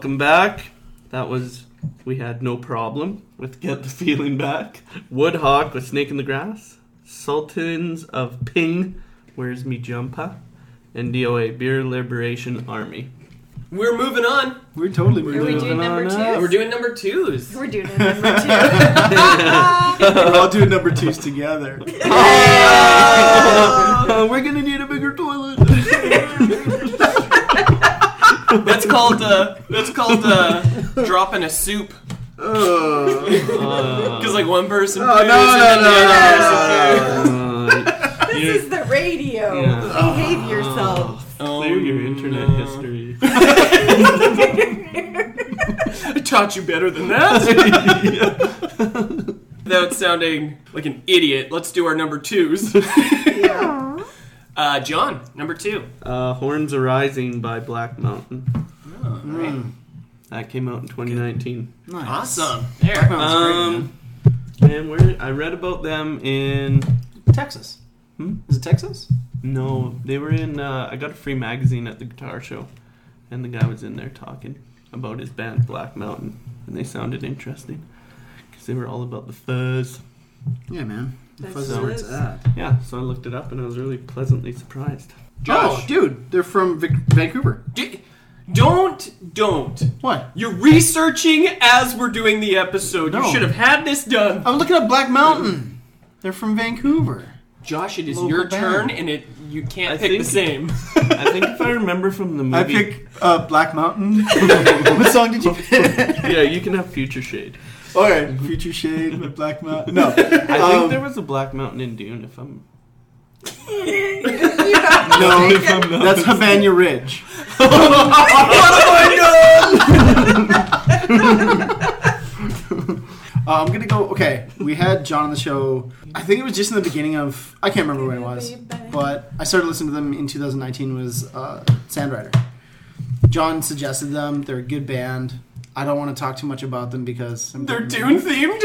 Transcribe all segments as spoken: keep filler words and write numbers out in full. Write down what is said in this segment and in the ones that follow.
Welcome back. That was, we had no problem with Get the Feeling Back. Woodhawk with Snake in the Grass. Sultans of Ping, Where's Me Jumper? And D O A, Beer Liberation Army. We're moving on. We're totally moving on. Are we doing number twos? We're doing number twos. We're doing number twos. We're all doing number twos together. Oh! Oh, we're going to need a bigger toilet. That's called, uh, that's called uh, dropping a soup. Because, like, one person oh, poos no, and no, no, the other no, person no, no, no. This is the radio. Yeah. Behave oh. yourselves. Oh, clear your internet no. history. I taught you better than that. Without sounding like an idiot, let's do our number twos. Yeah. uh, John, number two. Uh, Horns Arising by Black Mountain. Oh, all right. Mm. That came out in twenty nineteen. Good. Nice. Awesome. There. Um, great, and where I read about them in Texas. Hmm? Is it Texas? No, they were in. Uh, I got a free magazine at the guitar show, and the guy was in there talking about his band Black Mountain, and they sounded interesting because they were all about the fuzz. Yeah, man, the That's fuzz. Where it's at. Yeah, so I looked it up, and I was really pleasantly surprised. Josh, oh, dude, they're from Vic- Vancouver. D- Don't, don't. What? You're researching as we're doing the episode. No. You should have had this done. I'm looking up Black Mountain. They're from Vancouver. Josh, it is Local your band. turn, and it you can't I pick think, the same. I think if I remember from the movie... I pick uh, Black Mountain. What song did you pick? Yeah, you can have Future Shade. All right, Future Shade with Black Mountain. No. I um, think there was a Black Mountain in Dune, if I'm... No, that's Havana Ridge. What have I done? uh, I'm going to go, okay, we had John on the show, I think it was just in the beginning of, I can't remember when it was, but I started listening to them in two thousand nineteen was uh, Sandrider. John suggested them, they're a good band. I don't want to talk too much about them because... I'm they're Dune-themed?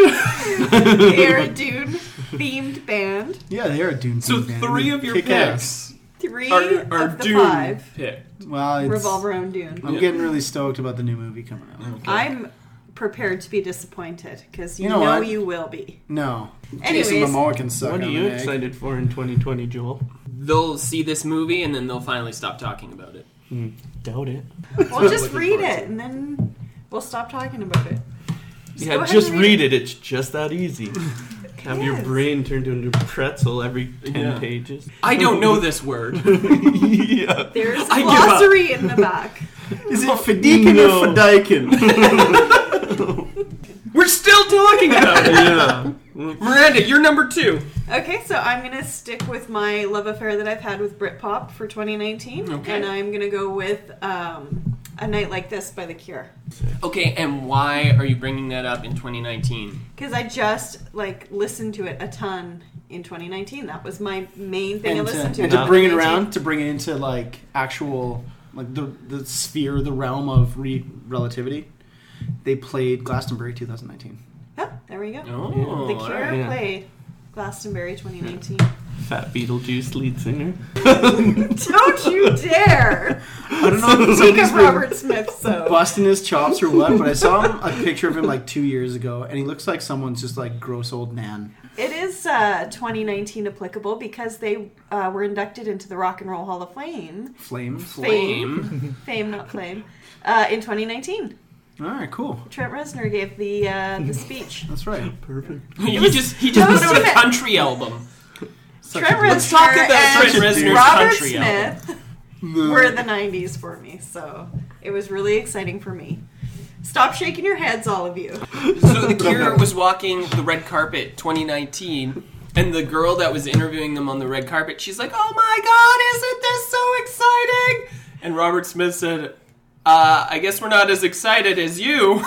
They're a Dune-themed band. Yeah, they are a Dune-themed so band. So three of your Kick picks three are, are of the Dune five picked. Well, it's, revolve around Dune. I'm yeah. getting really stoked about the new movie coming out. Okay. I'm prepared to be disappointed because you, you know, know you will be. No. Anyways, Jason Momoa can suck. What are you excited for in twenty twenty, Joel? They'll see this movie and then they'll finally stop talking about it. Mm, doubt it. Well, just read it and then... We'll stop talking about it. Just yeah, just read it. it. It's just that easy. Have your brain turned into a pretzel every ten yeah. pages. I don't know this word. yeah. There's a glossary in the back. Is it Fadikin no. or Fadikin? We're still talking about it. Yeah. Miranda, you're number two. Okay, so I'm going to stick with my love affair that I've had with Britpop for twenty nineteen. Okay. And I'm going to go with... Um, A Night Like This by The Cure. Okay, and why are you bringing that up in twenty nineteen? Because I just, like, listened to it a ton in twenty nineteen. That was my main thing and I listened to. And to, to bring it around, to bring it into, like, actual, like, the the sphere, the realm of re- relativity, they played Glastonbury twenty nineteen. Oh, there we go. Oh, The Cure yeah. played Glastonbury twenty nineteen. Yeah. Fat Beetlejuice lead singer. Don't you dare! I don't know if speak of Robert Smith, so busting his chops or what, but I saw him, a picture of him like two years ago, and he looks like someone's just like gross old man. It is uh, twenty nineteen applicable because they uh, were inducted into the Rock and Roll Hall of Fame. Flame, flame, fame, fame not flame. Uh, in twenty nineteen. All right, cool. Trent Reznor gave the uh, the speech. That's right, perfect. He just he just put out a country album. Trent Reznor and Trent Robert Smith were the nineties for me, so it was really exciting for me. Stop shaking your heads, all of you. So The Cure was walking the red carpet twenty nineteen, and the girl that was interviewing them on the red carpet, she's like, oh my god, isn't this so exciting? And Robert Smith said, uh, I guess we're not as excited as you.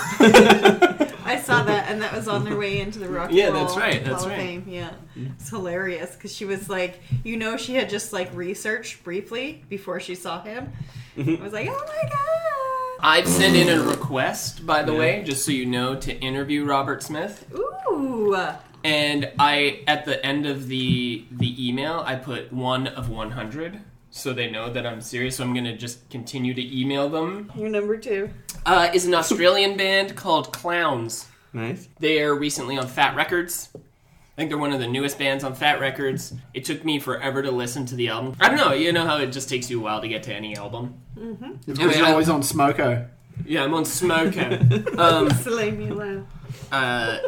I saw that, and that was on their way into the Rock and yeah, Roll that's right, that's Hall of right. Fame. Yeah, it's hilarious because she was like, you know, she had just like researched briefly before she saw him. Mm-hmm. I was like, oh my god! I've sent in a request, by the yeah. way, just so you know, to interview Robert Smith. Ooh. And I, at the end of the the email, I put one of one hundred. so they know that I'm serious, so I'm going to just continue to email them. Your number two uh, is an Australian band called Clowns. Nice. They are recently on Fat Records. I think they're one of the newest bands on Fat Records. It took me forever to listen to the album. I don't know. You know how it just takes you a while to get to any album. Mm-hmm. Because anyway, you're I, always on Smoko. Yeah, I'm on Smoko. um, Selene Milan. Uh,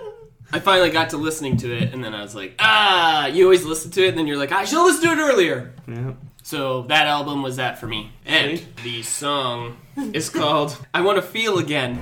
I finally got to listening to it, and then I was like, ah, you always listen to it, and then you're like, I should have listened to it earlier. Yeah. So that album was that for me. And See? the song is called I Want to Feel Again.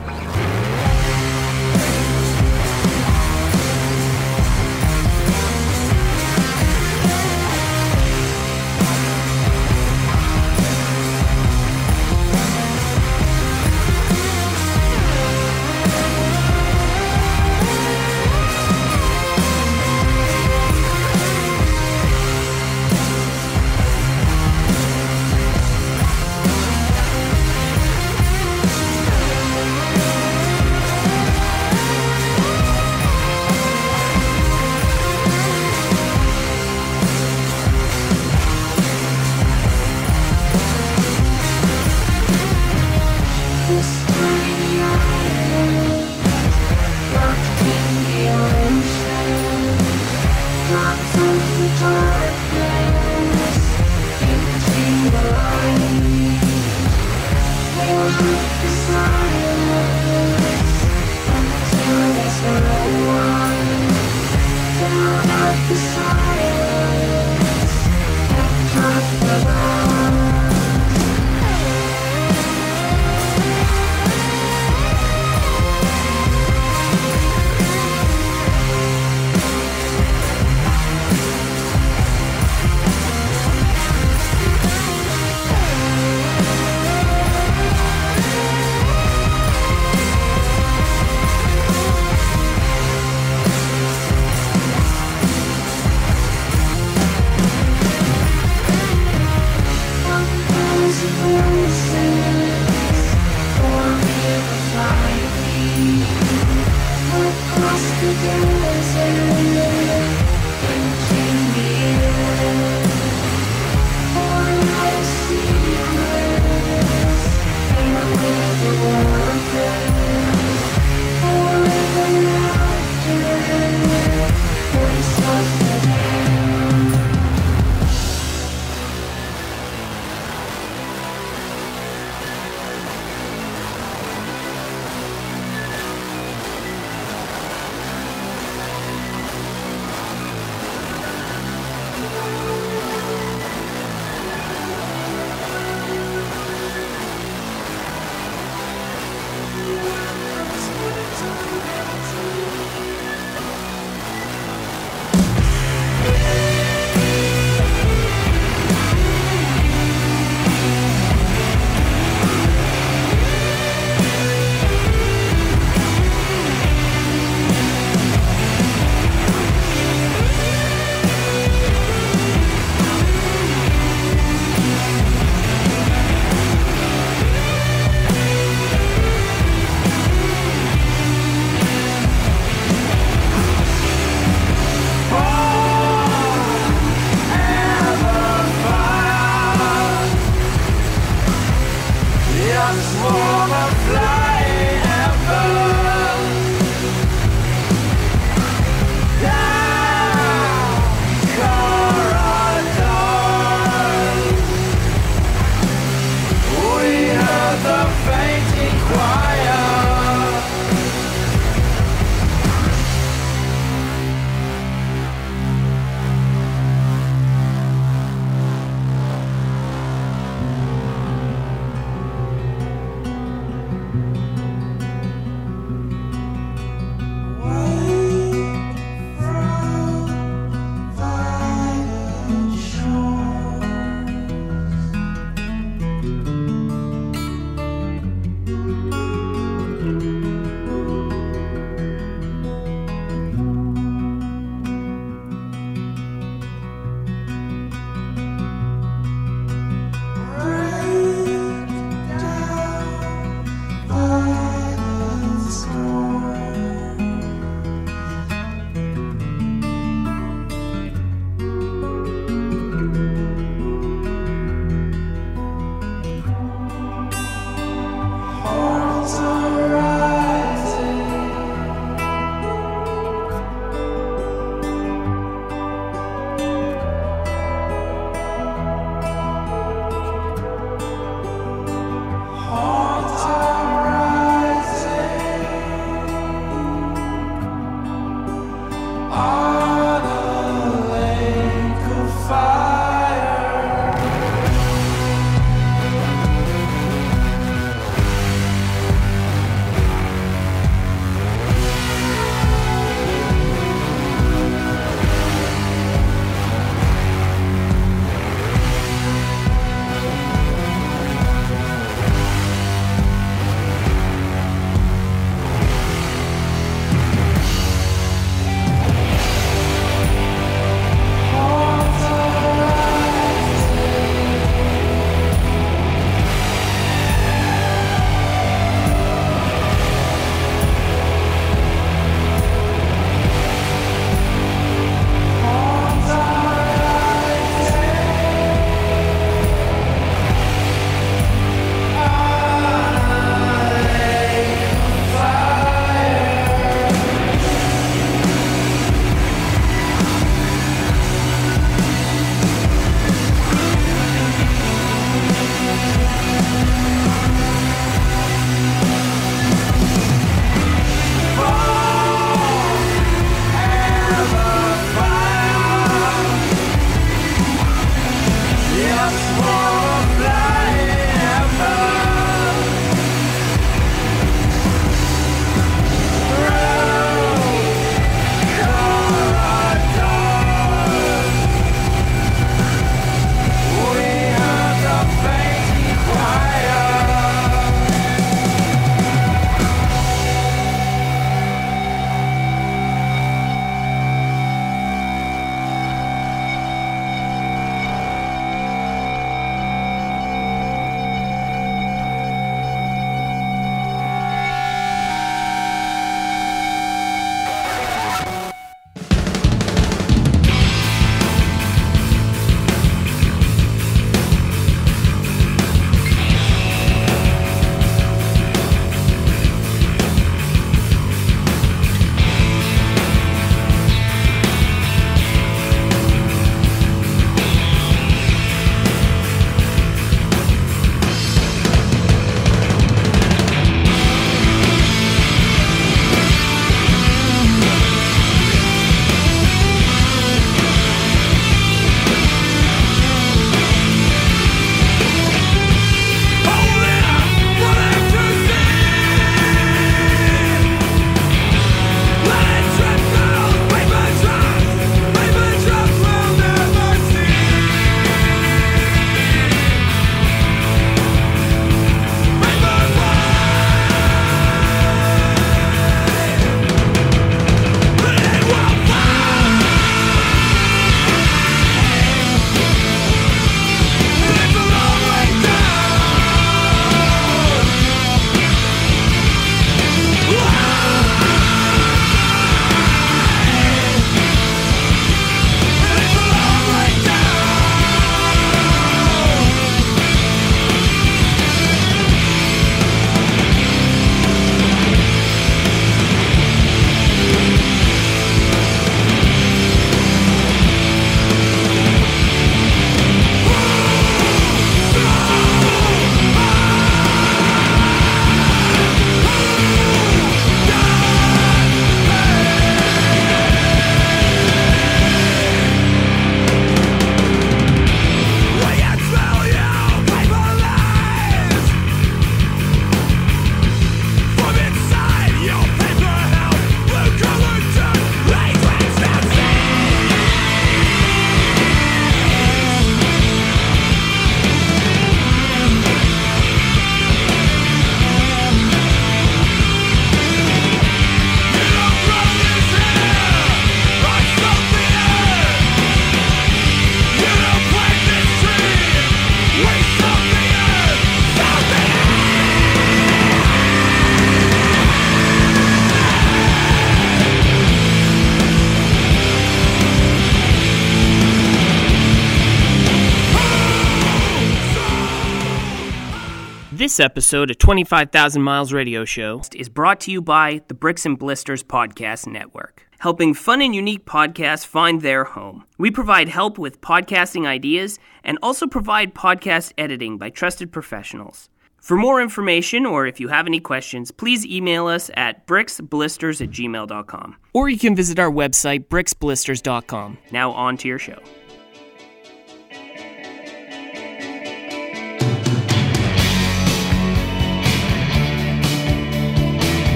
This episode of twenty-five thousand Miles Radio Show is brought to you by the Bricks and Blisters Podcast Network, helping fun and unique podcasts find their home. We provide help with podcasting ideas and also provide podcast editing by trusted professionals. For more information, or if you have any questions, please email us at bricksblisters at gmail dot com. Or you can visit our website, bricks blisters dot com. Now on to your show.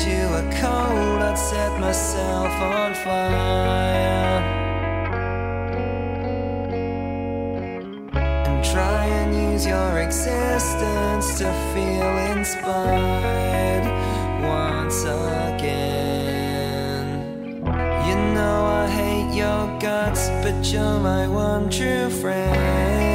You a cold, I'd set myself on fire and try and use your existence to feel inspired once again. You know I hate your guts, but you're my one true friend.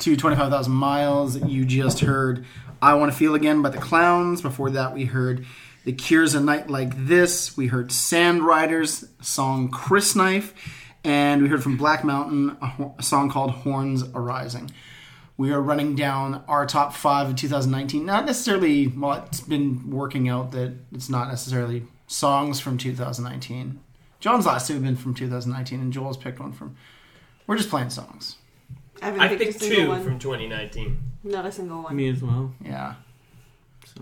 To twenty-five thousand Miles. You just heard I Want to Feel Again by the Clowns. Before that, we heard The Cure's A Night Like This. We heard Sandrider's song Chris Knife. And we heard from Black Mountain a, ho- a song called Horns Arising. We are running down our top five of two thousand nineteen. Not necessarily, well, it's been working out that it's not necessarily songs from two thousand nineteen. John's last two have been from two thousand nineteen, and Joel's picked one from. We're just playing songs. I, haven't I picked two one. From twenty nineteen. Not a single one. Me as well. Yeah. So,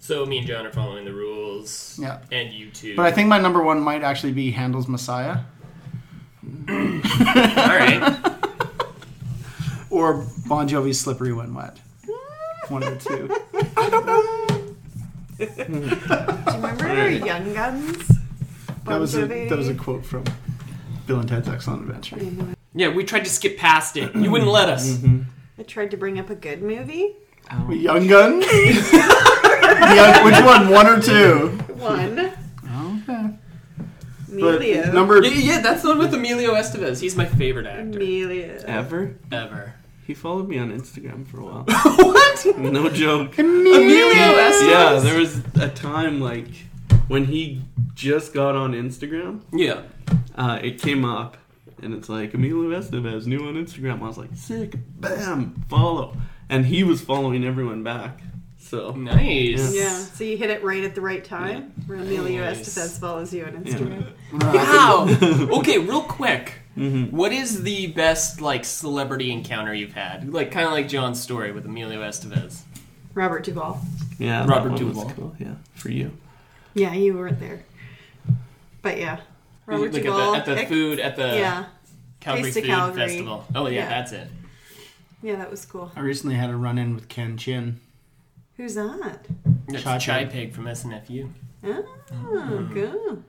so me and John are following the rules. Yeah. And you too. But I think my number one might actually be Handel's Messiah. All right. Or Bon Jovi's Slippery When Wet. One or two. I don't know. Do you remember right. Young Guns? Bon that was Jovi? A, that was a quote from Bill and Ted's Excellent Adventure. Mm-hmm. Yeah, we tried to skip past it. You wouldn't let us. Mm-hmm. I tried to bring up a good movie. Oh. Young Guns? Young, which one? One or two? One. Okay. Emilio. But number... Yeah, yeah, that's the one with Emilio Estevez. He's my favorite actor. Emilio. Ever? Ever. He followed me on Instagram for a while. What? No joke. Emilio Estevez. Yeah, there was a time like when he just got on Instagram. Yeah. Uh, it came up and it's like Emilio Estevez new on Instagram. I was like, sick, bam, follow. And he was following everyone back. So nice. Yeah. yeah. So you hit it right at the right time. Yeah. Emilio nice. Estevez follows you on Instagram. Yeah. Wow. Okay, real quick. Mm-hmm. What is the best like celebrity encounter you've had? Like kind of like John's story with Emilio Estevez. Robert Duvall. Yeah. Robert Duvall. Cool. Yeah. For you. Yeah, you weren't there. But yeah. Robert like Duvall. At the, at the food at the yeah. Calgary Food Calgary. Festival. Oh yeah, yeah, that's it. Yeah, that was cool. I recently had a run-in with Ken Chin. Who's that? That's Chai, Chai Pig from S N F U. Oh, mm. Good.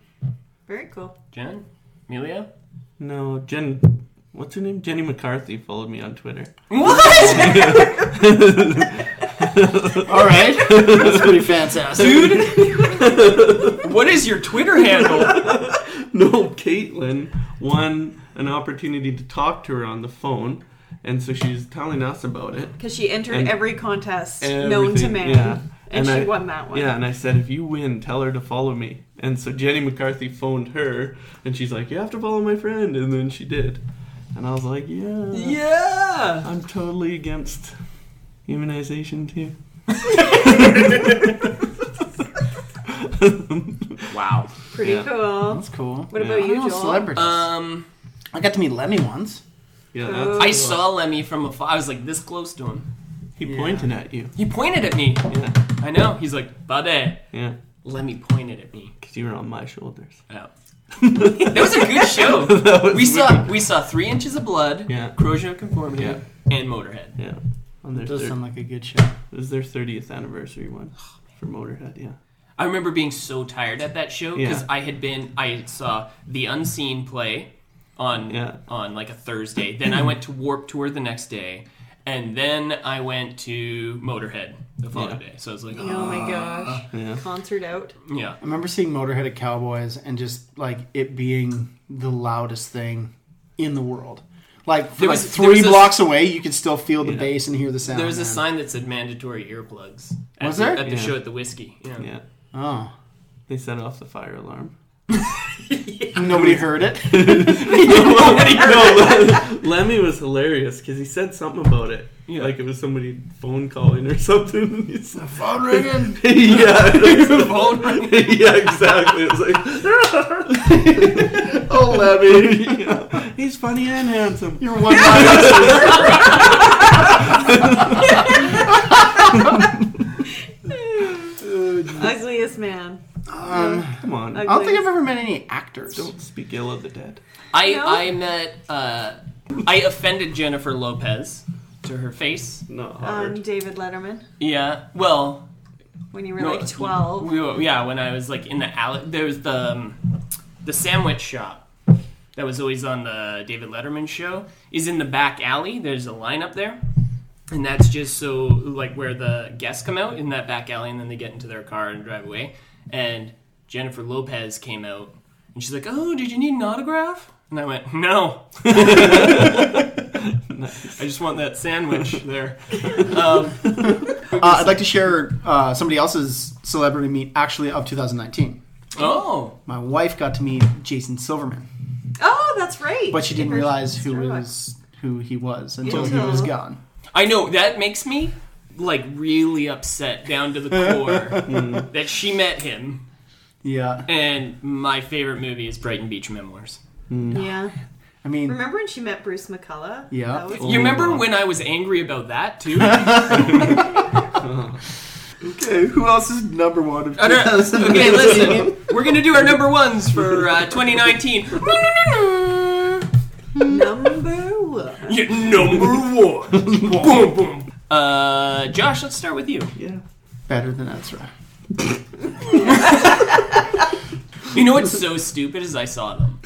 Very cool. Jen? Emilio? No, Jen... What's her name? Jenny McCarthy followed me on Twitter. What?! All right. That's pretty fantastic. Dude! What is your Twitter handle? No, Caitlin won an opportunity to talk to her on the phone... And so she's telling us about it. Because she entered and every contest known to man. Yeah. And, and she I, won that one. Yeah, and I said, if you win, tell her to follow me. And so Jenny McCarthy phoned her, and she's like, you have to follow my friend. And then she did. And I was like, yeah. Yeah! I'm totally against humanization, too. Wow. Pretty yeah. cool. That's cool. What yeah. about you, Joel? Celebrities. Um, I got to meet Lemmy once. Yeah, that's I cool. saw Lemmy from afar. I was like this close to him. He yeah. pointed at you. He pointed at me. Yeah. I know. He's like, buddy. Yeah. Lemmy pointed at me. Because you were on my shoulders. Oh. That was a good show. We weird. saw we saw Three Inches of Blood, yeah. Corrosion of Conformity, yeah. and Motorhead. Yeah. On their it does third, sound like a good show. It was their thirtieth anniversary one oh, for Motorhead, yeah. I remember being so tired at that show because yeah. I had been, I saw The Unseen play. On yeah. on like a Thursday. Then I went to Warped Tour the next day. And then I went to Motorhead the following yeah. day. So I was like, oh, oh my gosh. Yeah. Concert out. Yeah. I remember seeing Motorhead at Cowboys and just like it being the loudest thing in the world. Like, there was, like three there was blocks a, away, you could still feel the yeah. bass and hear the sound. There was man. a sign that said mandatory earplugs. At was the, there? At the yeah. show at the Whiskey. Yeah. yeah. Oh. They set off the fire alarm. Yeah. Nobody heard it. Nobody heard no, Lemmy was hilarious because he said something about it, yeah. like it was somebody phone calling or something. It's the phone ringing. Yeah, it's the phone ringing. Yeah, exactly. It was like, oh Lemmy, you know, he's funny and handsome. You're one. Ugliest man. Um, Come on. Ugly. I don't think I've ever met any actors. Don't speak ill of the dead. I, no? I met, uh, I offended Jennifer Lopez to her face. Not hard. Um, David Letterman. Yeah, well. When you were no, like twelve. We were, yeah, when I was like in the alley. There was the, um, the sandwich shop that was always on the David Letterman show. Is in the back alley. There's a line up there. And that's just so, like, where the guests come out in that back alley and then they get into their car and drive away. And Jennifer Lopez came out, and she's like, oh, did you need an autograph? And I went, no. Nice. I just want that sandwich there. Um, uh, I'd like to share uh, somebody else's celebrity meet, actually, of two thousand nineteen. Oh. My wife got to meet Jason Silverman. Oh, that's right. But she didn't realize who was who he was until he was gone. I know, that makes me... like really upset down to the core that she met him. Yeah. And my favorite movie is Brighton Beach Memoirs. Mm. Yeah. I mean, remember when she met Bruce McCullough? Yeah. Was- you remember when I was angry about that too? Okay, who else is number one of two thousand nineteen? Okay, listen. We're going to do our number ones for uh, twenty nineteen. Number one. Yeah, number one. Boom, boom. Uh, Josh, let's start with you. Yeah. Better than Ezra. You know what's so stupid is I saw them.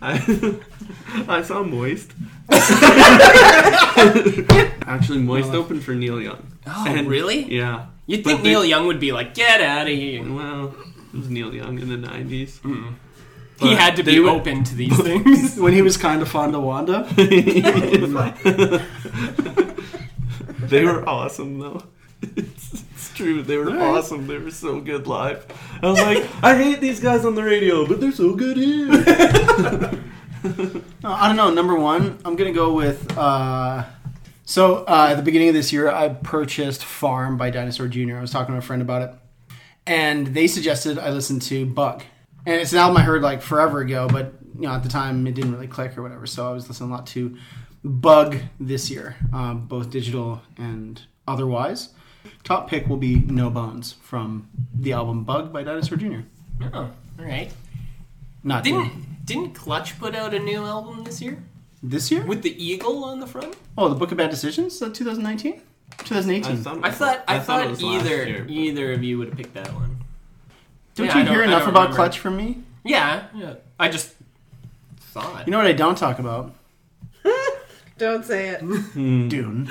I, I saw Moist. Actually, Moist well, opened for Neil Young. Oh, and, really? Yeah. You'd think Neil Young would be like, get out of here. Well, it was Neil Young in the nineties. Mm-mm. But he had to be were, open to these things. When he was kind of fond of Wanda. They were awesome, though. It's, it's true. They were right. awesome. They were so good live. I was like, I hate these guys on the radio, but they're so good here. I don't know. Number one, I'm going to go with... Uh, so, uh, at the beginning of this year, I purchased Farm by Dinosaur Junior I was talking to a friend about it. And they suggested I listen to Bug. And it's an album I heard like forever ago, but you know, at the time it didn't really click or whatever. So I was listening a lot to Bug this year, uh, both digital and otherwise. Top pick will be No Bones from the album Bug by Dinosaur Junior Oh, all right. Not didn't Junior. Didn't Clutch put out a new album this year? This year? With the eagle on the front? Oh, the Book of Bad Decisions? Is that twenty nineteen? twenty eighteen. I thought I thought, I thought, I thought either year, either of you would have picked that one. Don't yeah, you hear don't, enough about remember. Clutch from me? Yeah, yeah. I just thought. You know what I don't talk about? Don't say it. Dune.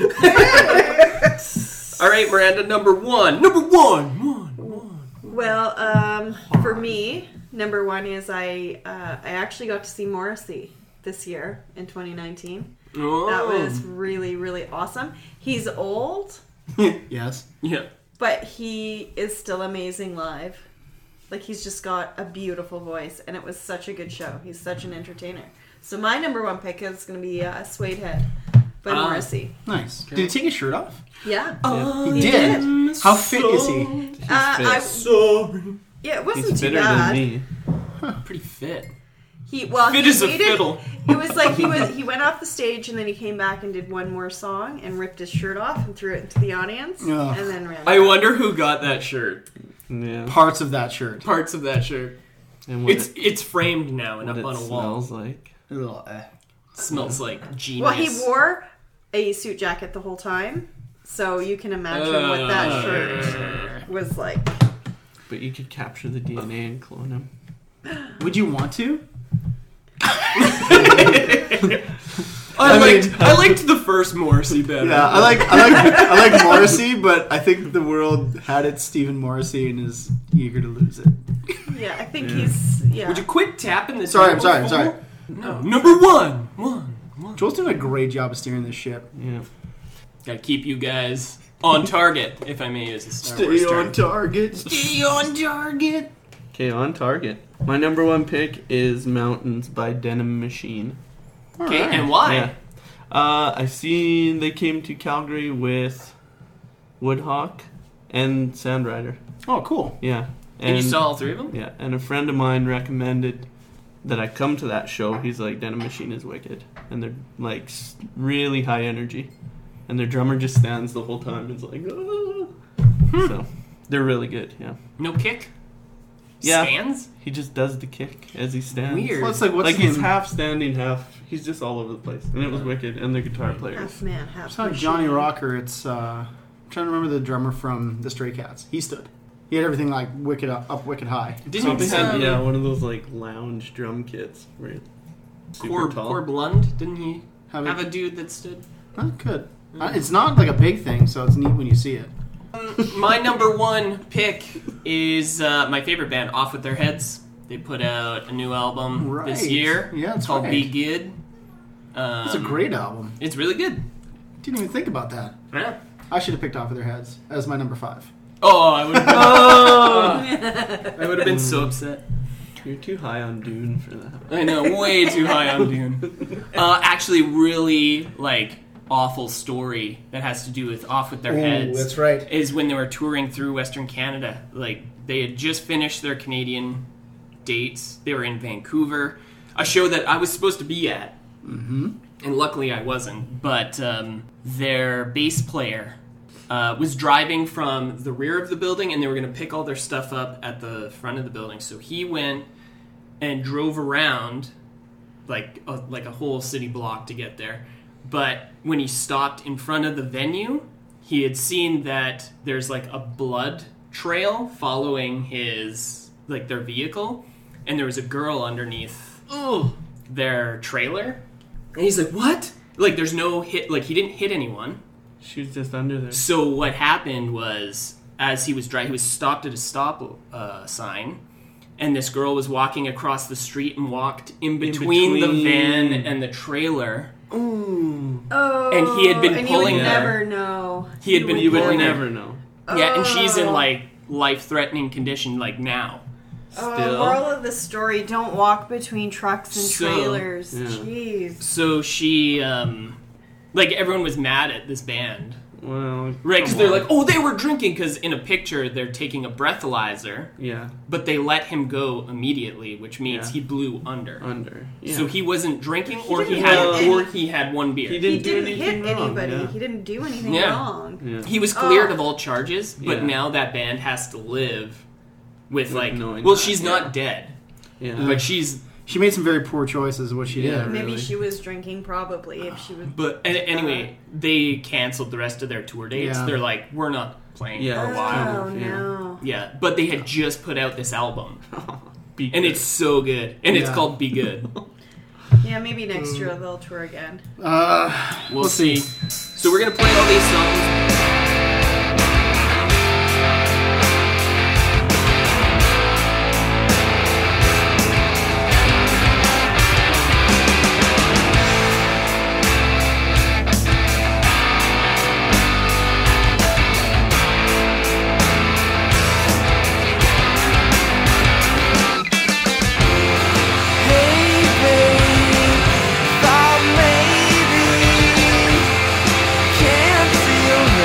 All right, Miranda, number one. Number one. One, one. Well, um, for me, number one is I uh, I actually got to see Morrissey this year in twenty nineteen. Oh. That was really, really awesome. He's old. Yes. Yeah. But he is still amazing live. Like, he's just got a beautiful voice, and it was such a good show. He's such an entertainer. So my number one pick is going to be uh, Suede Head by um, Morrissey. Nice. Okay. Did he take his shirt off? Yeah. Oh, he, he did. did. How fit so is he? He's uh, I, sorry. Yeah, it wasn't he's too bad. He's fitter than me. Huh. Pretty fit. He well, fit he as needed, a fiddle. It was like he was he went off the stage and then he came back and did one more song and ripped his shirt off and threw it into the audience oh. and then ran. I out. wonder who got that shirt. Yeah. Parts of that shirt. Parts of that shirt. And it's it, it's framed now and up on a wall. Smells like. Ugh, eh. It smells like genius. Well, he wore a suit jacket the whole time, so you can imagine uh, what that shirt was like. But you could capture the D N A and clone him. Would you want to? I, I liked mean, I liked the first Morrissey better. Yeah, I like I like I like Morrissey, but I think the world had its Stephen Morrissey and is eager to lose it. Yeah, I think yeah. he's yeah. Would you quit tapping this? Sorry, I'm sorry, I'm sorry. No. Number one. One. One. Joel's doing a great job of steering this ship. Yeah. Gotta keep you guys on target, if I may use a Star Stay Wars on target. Stay on target. Okay, on target. My number one pick is Mountains by Denim Machine. Okay, right. And why? Yeah. Uh, I seen they came to Calgary with Woodhawk and Sandrider. Oh, cool. Yeah. And, and you saw all three of them? Yeah, and a friend of mine recommended that I come to that show. He's like, Denim Machine is wicked. And they're, like, really high energy. And their drummer just stands the whole time and is like, oh. Hmm. So, they're really good, yeah. No kick? Yeah. Stands? He just does the kick as he stands. Weird. Well, it's like what's like his... he's half standing, half... He's just all over the place. And it was wicked. And the guitar players. Half man, half It's not Johnny Rocker. It's... Uh, I'm trying to remember the drummer from the Stray Cats. He stood. He had everything like wicked up, up wicked high. Didn't he have... Yeah, one of those like lounge drum kits. Right? Super tall. Corb Lund, didn't he have, have a... a dude that stood? Oh, good. Mm. Uh, it's not like a big thing, so it's neat when you see it. My number one pick is uh, my favorite band, Off With Their Heads. They put out a new album right. this year. Yeah, it's called right. Be Good. Um, it's a great album. It's really good. Didn't even think about that. Yeah. I should have picked Off With Their Heads as my number five. Oh, I would have been, oh, I would have been so upset. You're too high on Dune for that. I know, way too high on Dune. Uh, actually, really, like... awful story that has to do with Off With Their Ooh, Heads. That's right. Is when they were touring through Western Canada. Like, they had just finished their Canadian dates. They were in Vancouver, a show that I was supposed to be at. Mm-hmm. And luckily I wasn't. But um, their bass player uh, was driving from the rear of the building, and they were going to pick all their stuff up at the front of the building. So he went and drove around like a, like a whole city block to get there. But when he stopped in front of the venue, he had seen that there's like a blood trail following his, like their vehicle. And there was a girl underneath oh, their trailer. And he's like, what? Like there's no hit, like he didn't hit anyone. She was just under there. So what happened was as he was driving, he was stopped at a stop uh, sign. and this girl was walking across the street and walked in between, in between. the van and the trailer. Ooh. Oh. And he had been and pulling you would her. Never know. He had you been. Would you would never know. Oh. Yeah, and she's in like life-threatening condition, like now. Still. Oh, moral of the story: don't walk between trucks and so, trailers. Yeah. Jeez. So she, um, like, everyone was mad at this band. Well, right, because they're like, oh, they were drinking, because in a picture they're taking a breathalyzer. Yeah. But they let him go immediately, which means yeah. he blew under. Under. Yeah. So he wasn't drinking, he or he had, any, or he had one beer. He didn't, he didn't do hit wrong. anybody. Yeah. He didn't do anything yeah. wrong. Yeah. He was cleared oh. of all charges, but yeah. now that band has to live with, with like, well, that. she's yeah. not dead, yeah, but she's. She made some very poor choices of what she yeah, did. Maybe really. she was drinking, probably, if she was... But and, anyway, they canceled the rest of their tour dates. Yeah. They're like, we're not playing yeah, for a while. Oh, yeah. no. Yeah, but they had just put out this album. Be Good. And it's so good. And yeah. it's called Be Good. Yeah, maybe next mm. year they'll tour again. Uh, we'll, we'll see. see. So we're going to play all these songs... Feel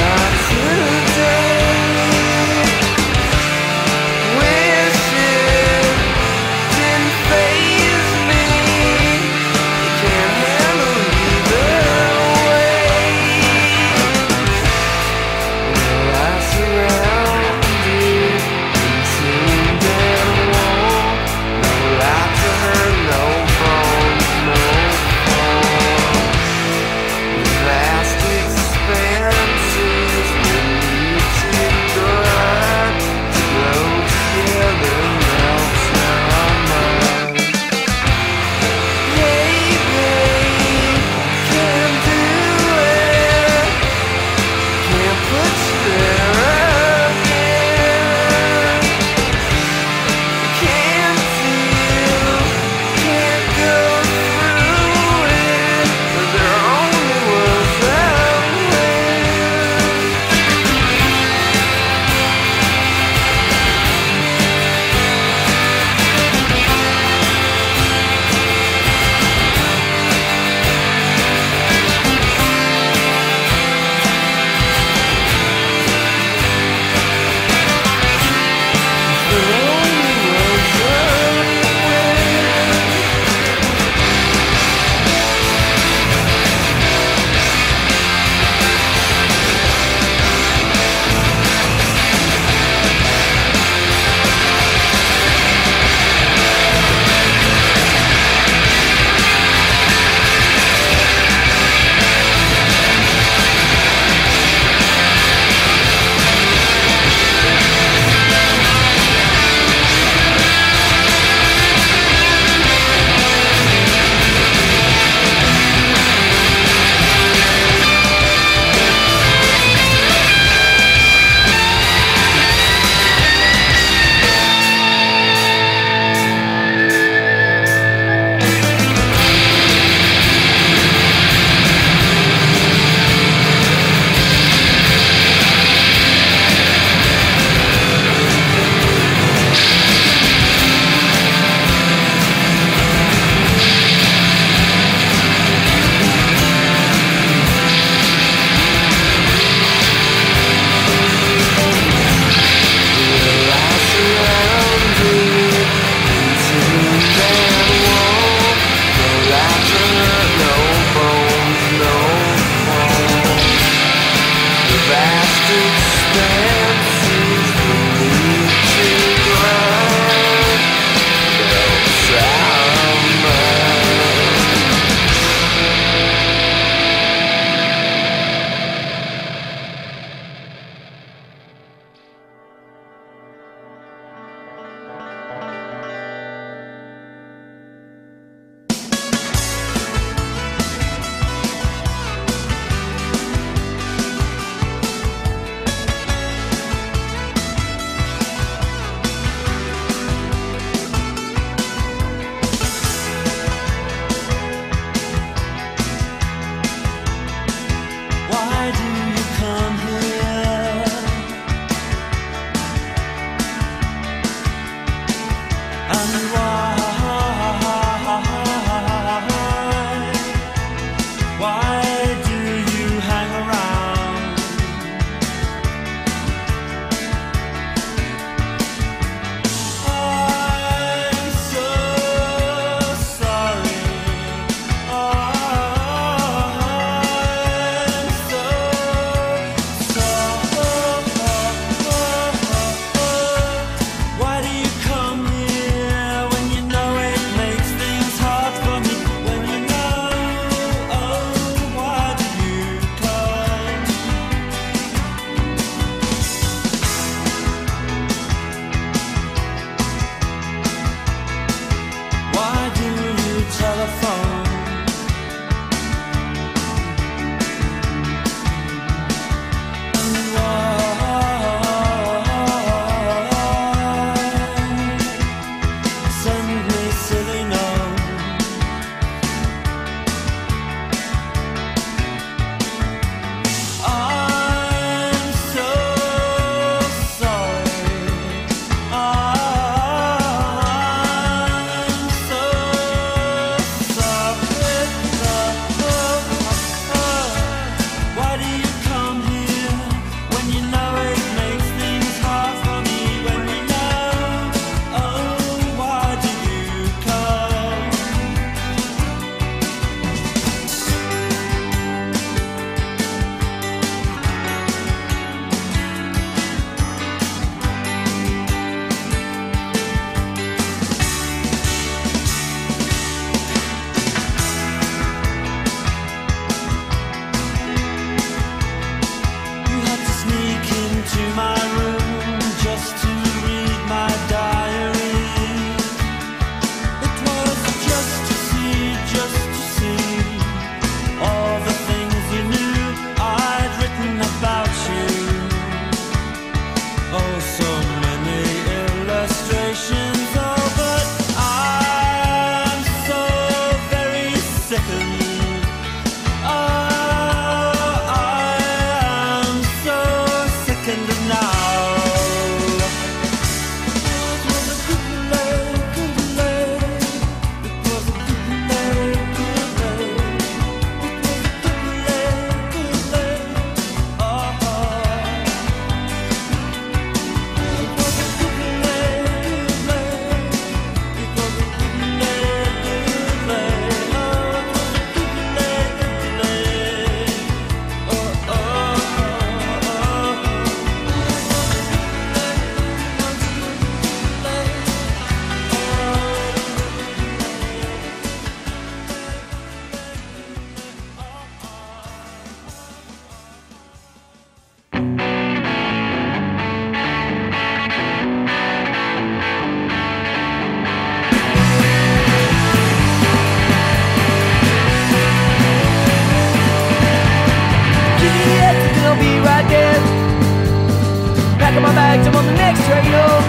my bags, I'm on the next train home.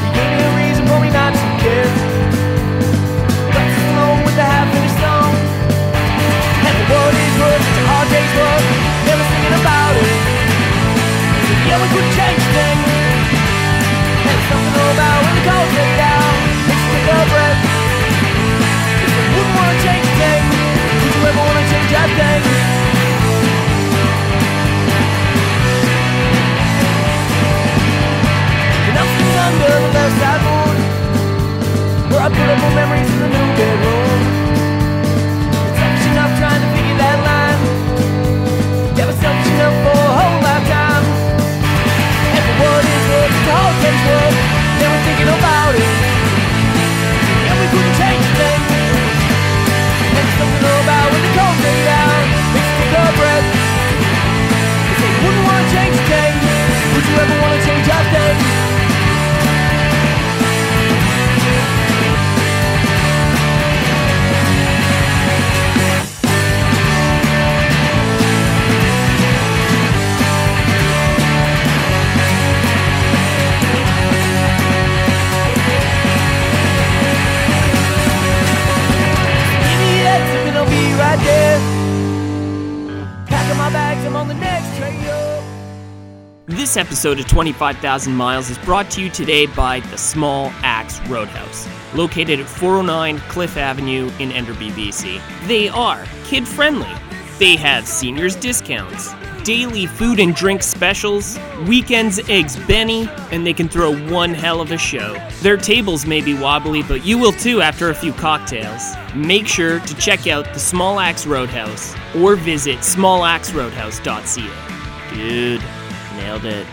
You gave me a reason for me not to care. Let's alone with the half-finished song. And the world is worth such a hard day's work. Never thinking about it. Yeah, we could change things. And it's something all about when the cold day down. It's take a breath. If you wouldn't want to change things, would you ever want to change that thing? Under the left side moon, where I put up all memories in the new bedroom. It's selfish enough trying to figure that line. Yeah, but selfish enough for a whole lifetime. And the world is worth the whole day's worth. Never thinking about it. Yeah, we couldn't change things. And something about when the cold day down makes you take a breath. If they wouldn't want to change things, would you ever want to change our things? This episode of twenty-five thousand Miles is brought to you today by the Small Axe Roadhouse, located at four oh nine Cliff Avenue in Enderby, B C. They are kid-friendly. They have seniors discounts, daily food and drink specials, weekends eggs Benny, and they can throw one hell of a show. Their tables may be wobbly, but you will too after a few cocktails. Make sure to check out the Small Axe Roadhouse or visit small axe roadhouse dot c a. Dude, nailed it.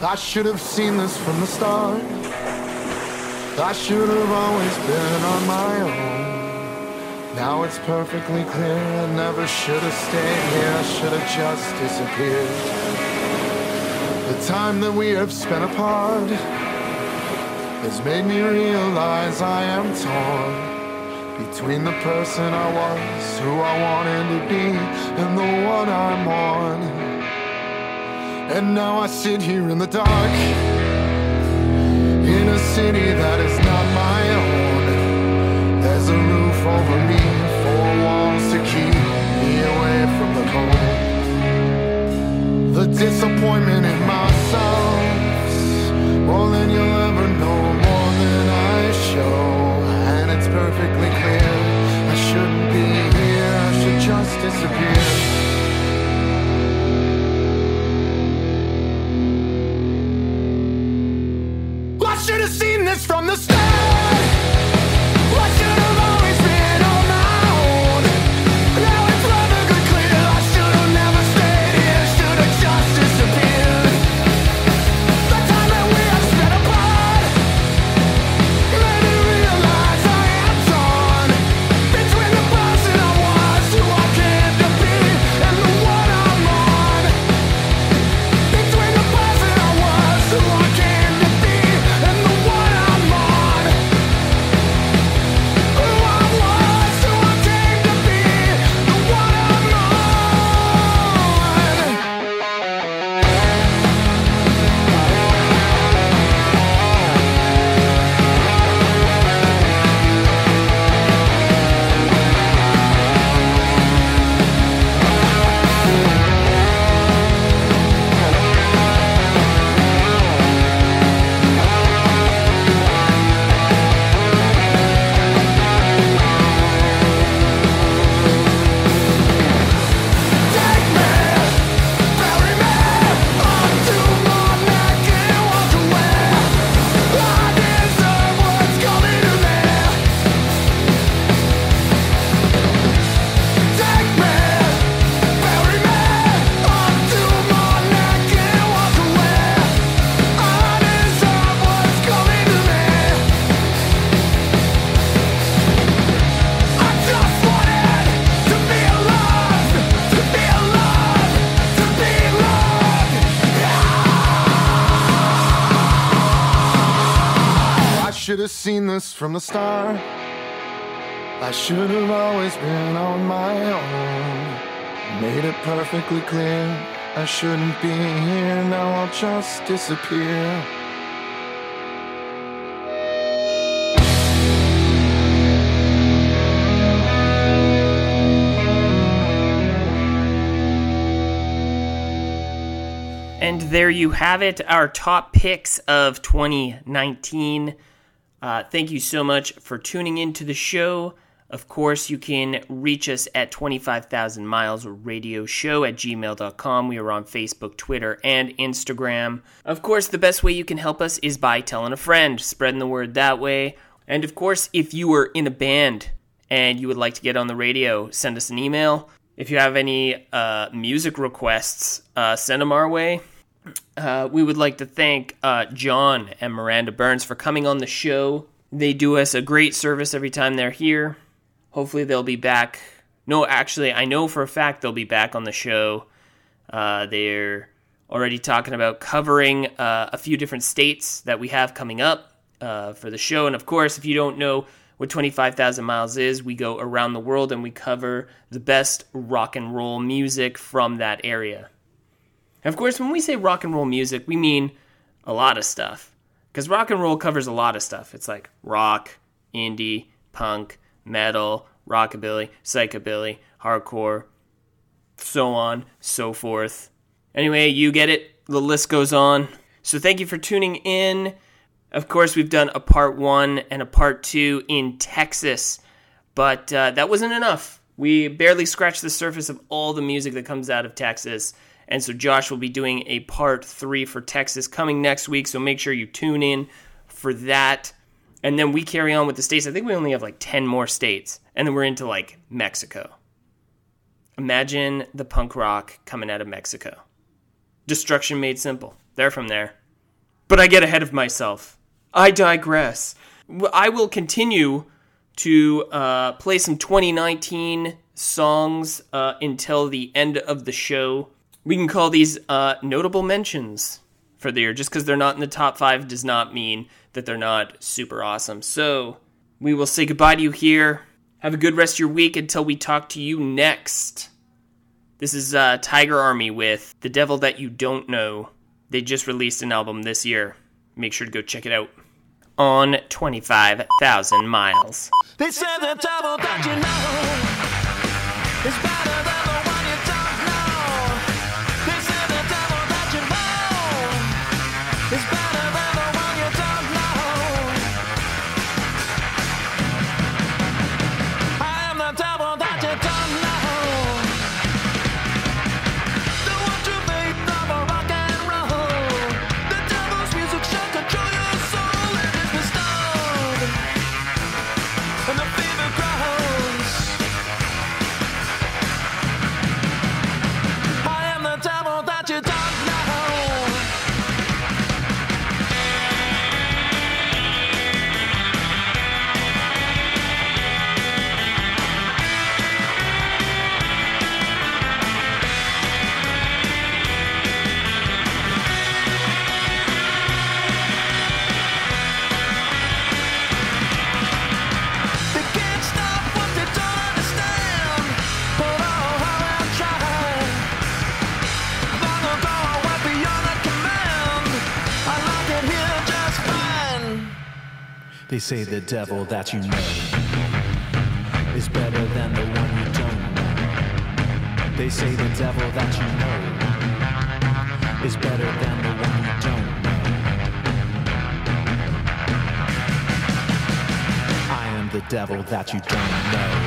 I should have seen this from the start. I should have always been on my own. Now it's perfectly clear I never should have stayed here. I should have just disappeared. The time that we have spent apart has made me realize I am torn between the person I was, who I wanted to be, and the one I'm on. And now I sit here in the dark, in a city that is not my own. There's a roof over me, four walls to keep me away from the cold. The disappointment in myself, more than you'll ever know, more than I show. And it's perfectly clear, I shouldn't be here, I should just disappear. Should have seen this from the start. Why should have always been on my own? Now it's rather good clear, I should have never stayed here, should have just disappeared. The time that we have spent apart made me realize I am torn between the person I was, who I came to be, and the one I'm on. Between the person I was, who I came seen this from the start. I should have always been on my own. Made it perfectly clear I shouldn't be here. Now I'll just disappear. And there you have it, our top picks of twenty nineteen. Uh, thank you so much for tuning into the show. Of course, you can reach us at twenty-five thousand miles radio show at gmail dot com. We are on Facebook, Twitter, and Instagram. Of course, the best way you can help us is by telling a friend, spreading the word that way. And of course, if you are in a band and you would like to get on the radio, send us an email. If you have any uh, music requests, uh, send them our way. Uh, we would like to thank uh, John and Miranda Burns for coming on the show. They do us a great service every time they're here. Hopefully they'll be back. No, actually, I know for a fact they'll be back on the show. Uh, they're already talking about covering uh, a few different states that we have coming up uh, for the show. And of course, if you don't know what twenty-five thousand miles is, we go around the world and we cover the best rock and roll music from that area. Of course, when we say rock and roll music, we mean a lot of stuff, because rock and roll covers a lot of stuff. It's like rock, indie, punk, metal, rockabilly, psychobilly, hardcore, so on, so forth. Anyway, you get it. The list goes on. So thank you for tuning in. Of course, we've done a part one and a part two in Texas, but uh, that wasn't enough. We barely scratched the surface of all the music that comes out of Texas. And so Josh will be doing a part three for Texas coming next week, so make sure you tune in for that. And then we carry on with the states. I think we only have like ten more states, and then we're into like Mexico. Imagine the punk rock coming out of Mexico. Destruction Made Simple. They're from there. But I get ahead of myself. I digress. I will continue to uh, play some twenty nineteen songs uh, until the end of the show. We can call these uh, notable mentions for the year. Just because they're not in the top five does not mean that they're not super awesome. So we will say goodbye to you here. Have a good rest of your week until we talk to you next. This is uh, Tiger Army with The Devil That You Don't Know. They just released an album this year. Make sure to go check it out. On twenty-five thousand miles. They said the devil that you know is better than the one you don't know. They said the devil that you know is better than the one you don't know. I am the devil that you don't know. The one true faith of a rock and roll. The devil's music shall control your soul. And the fever grows. I am the devil that you don't They say the devil that you know is better than the one you don't know. They say the devil that you know is better than the one you don't know. I am the devil that you don't know.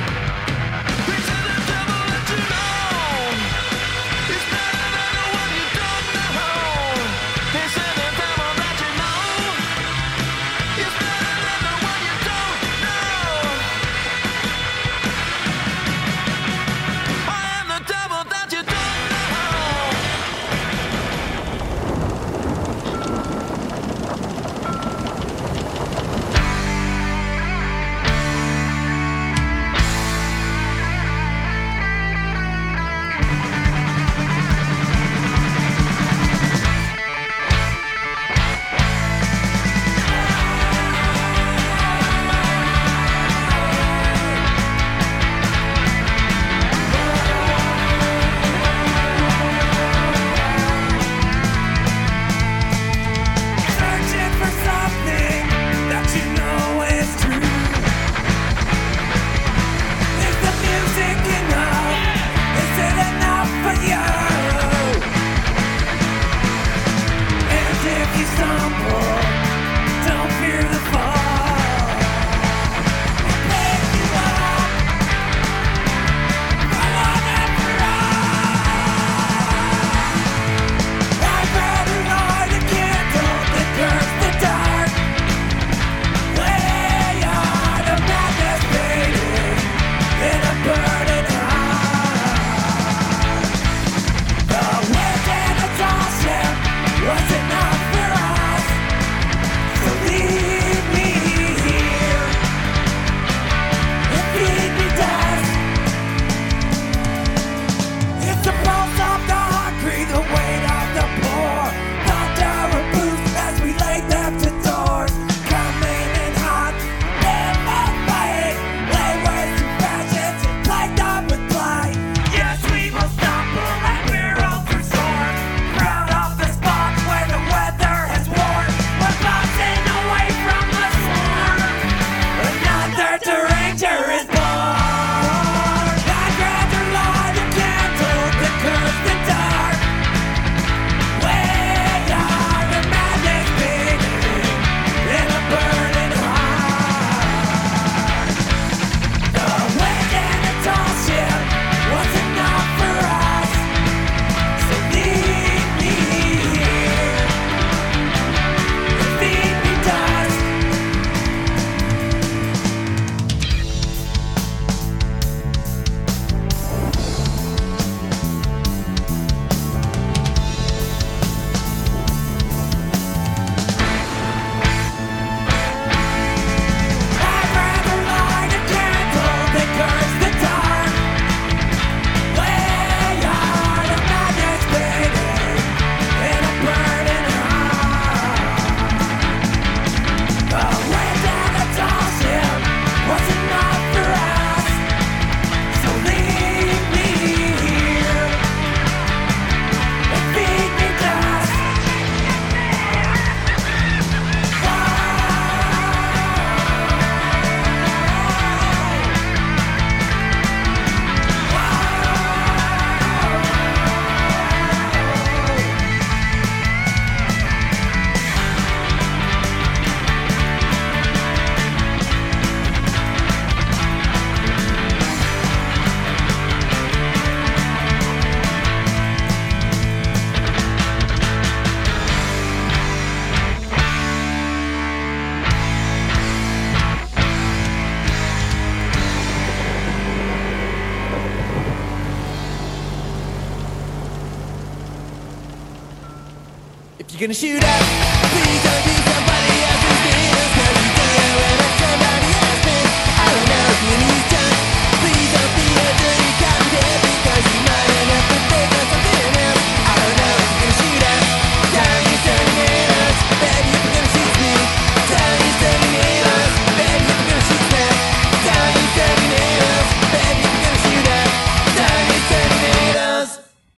If you're gonna shoot up, please don't be